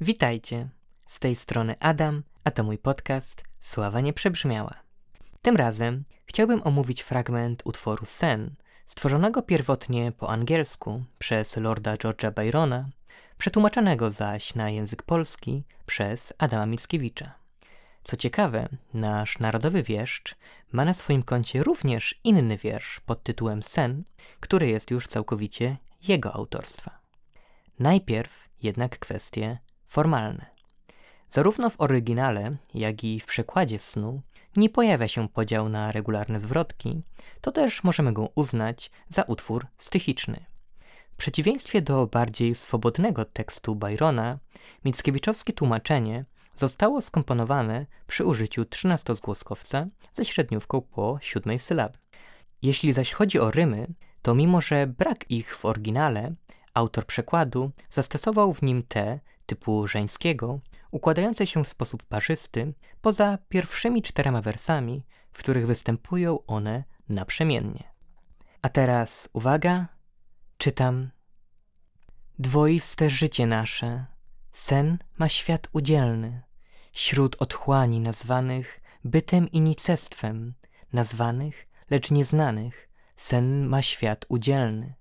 Witajcie, z tej strony Adam, a to mój podcast Sława nieprzebrzmiała. Tym razem chciałbym omówić fragment utworu Sen, stworzonego pierwotnie po angielsku przez Lorda George'a Byrona, przetłumaczonego zaś na język polski przez Adama Mickiewicza. Co ciekawe, nasz narodowy wieszcz ma na swoim koncie również inny wiersz pod tytułem Sen, który jest już całkowicie jego autorstwa. Najpierw jednak kwestie formalne. Zarówno w oryginale, jak i w przekładzie snu nie pojawia się podział na regularne zwrotki, to też możemy go uznać za utwór stychiczny. W przeciwieństwie do bardziej swobodnego tekstu Byrona, Mickiewiczowskie tłumaczenie zostało skomponowane przy użyciu 13-zgłoskowca ze średniówką po 7 sylab. Jeśli zaś chodzi o rymy, to mimo że brak ich w oryginale, autor przekładu zastosował w nim te typu żeńskiego, układające się w sposób parzysty, poza pierwszymi 4 wersami, w których występują one naprzemiennie. A teraz uwaga, czytam. Dwoiste życie nasze, sen ma świat udzielny, śród otchłani nazwanych bytem i nicestwem, nazwanych, lecz nieznanych, sen ma świat udzielny,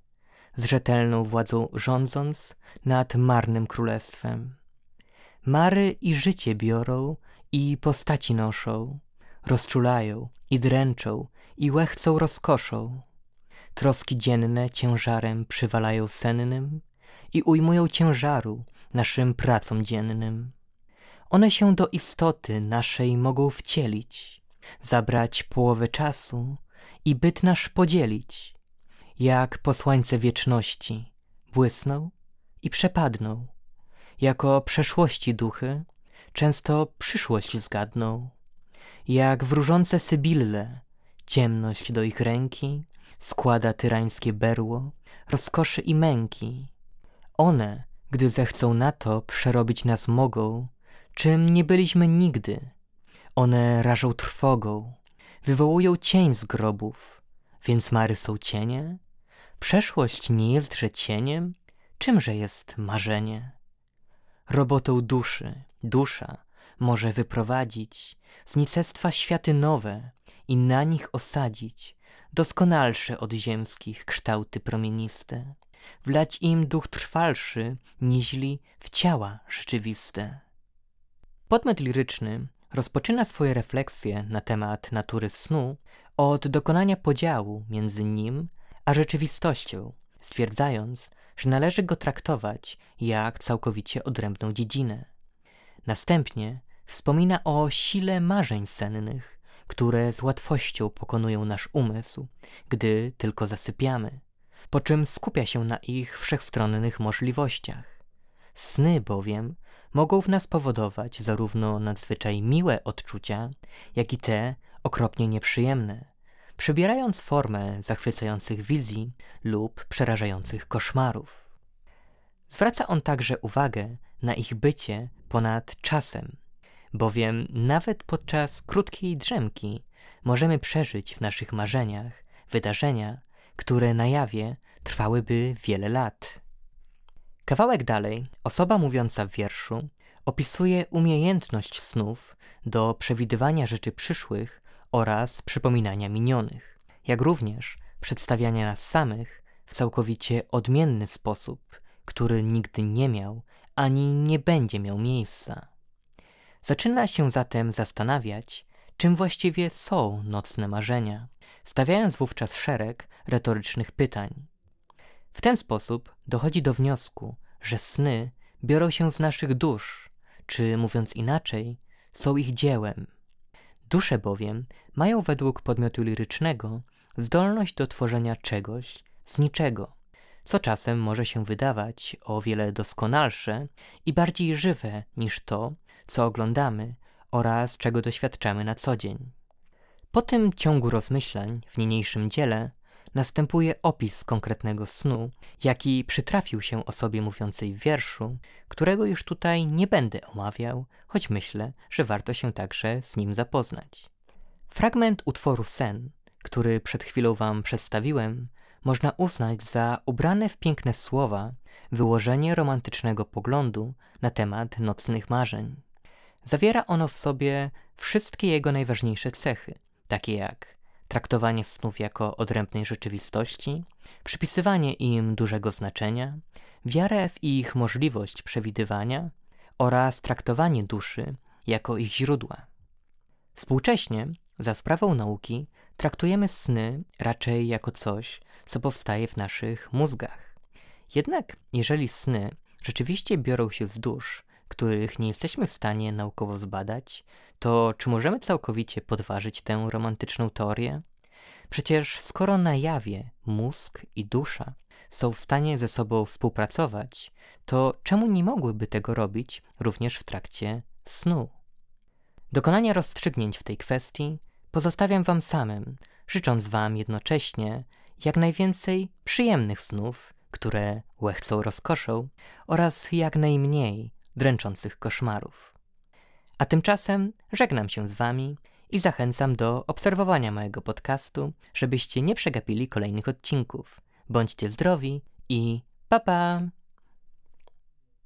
z rzetelną władzą rządząc nad marnym królestwem. Mary i życie biorą i postaci noszą, rozczulają i dręczą i łechcą rozkoszą. Troski dzienne ciężarem przywalają sennym i ujmują ciężaru naszym pracom dziennym. One się do istoty naszej mogą wcielić, zabrać połowę czasu i byt nasz podzielić. Jak posłańce wieczności błysną i przepadną, jako przeszłości duchy często przyszłość zgadną, jak wróżące sybille ciemność do ich ręki składa tyrańskie berło rozkoszy i męki. One, gdy zechcą na to, przerobić nas mogą, czym nie byliśmy nigdy. One rażą trwogą, wywołują cień z grobów, więc mary są cienie? Przeszłość nie jestże cieniem, czymże jest marzenie? Robotą duszy, dusza może wyprowadzić z nicestwa światy nowe i na nich osadzić doskonalsze od ziemskich kształty promieniste, wlać im duch trwalszy niźli w ciała rzeczywiste. Podmiot liryczny rozpoczyna swoje refleksje na temat natury snu od dokonania podziału między nim a rzeczywistością, stwierdzając, że należy go traktować jak całkowicie odrębną dziedzinę. Następnie wspomina o sile marzeń sennych, które z łatwością pokonują nasz umysł, gdy tylko zasypiamy, po czym skupia się na ich wszechstronnych możliwościach. Sny bowiem mogą w nas powodować zarówno nadzwyczaj miłe odczucia, jak i te okropnie nieprzyjemne, przybierając formę zachwycających wizji lub przerażających koszmarów. Zwraca on także uwagę na ich bycie ponad czasem, bowiem nawet podczas krótkiej drzemki możemy przeżyć w naszych marzeniach wydarzenia, które na jawie trwałyby wiele lat. Kawałek dalej osoba mówiąca w wierszu opisuje umiejętność snów do przewidywania rzeczy przyszłych oraz przypominania minionych, jak również przedstawiania nas samych w całkowicie odmienny sposób, który nigdy nie miał ani nie będzie miał miejsca. Zaczyna się zatem zastanawiać, czym właściwie są nocne marzenia, stawiając wówczas szereg retorycznych pytań. W ten sposób dochodzi do wniosku, że sny biorą się z naszych dusz, czy mówiąc inaczej, są ich dziełem. Dusze bowiem mają według podmiotu lirycznego zdolność do tworzenia czegoś z niczego, co czasem może się wydawać o wiele doskonalsze i bardziej żywe niż to, co oglądamy oraz czego doświadczamy na co dzień. Po tym ciągu rozmyślań w niniejszym dziele następuje opis konkretnego snu, jaki przytrafił się osobie mówiącej w wierszu, którego już tutaj nie będę omawiał, choć myślę, że warto się także z nim zapoznać. Fragment utworu Sen, który przed chwilą wam przedstawiłem, można uznać za ubrane w piękne słowa wyłożenie romantycznego poglądu na temat nocnych marzeń. Zawiera ono w sobie wszystkie jego najważniejsze cechy, takie jak traktowanie snów jako odrębnej rzeczywistości, przypisywanie im dużego znaczenia, wiarę w ich możliwość przewidywania oraz traktowanie duszy jako ich źródła. Współcześnie, za sprawą nauki, traktujemy sny raczej jako coś, co powstaje w naszych mózgach. Jednak jeżeli sny rzeczywiście biorą się z dusz, których nie jesteśmy w stanie naukowo zbadać, to czy możemy całkowicie podważyć tę romantyczną teorię? Przecież skoro na jawie mózg i dusza są w stanie ze sobą współpracować, to czemu nie mogłyby tego robić również w trakcie snu? Dokonanie rozstrzygnięć w tej kwestii pozostawiam wam samym, życząc wam jednocześnie jak najwięcej przyjemnych snów, które łechcą rozkoszą, oraz jak najmniej dręczących koszmarów. A tymczasem żegnam się z wami i zachęcam do obserwowania mojego podcastu, żebyście nie przegapili kolejnych odcinków. Bądźcie zdrowi i pa pa!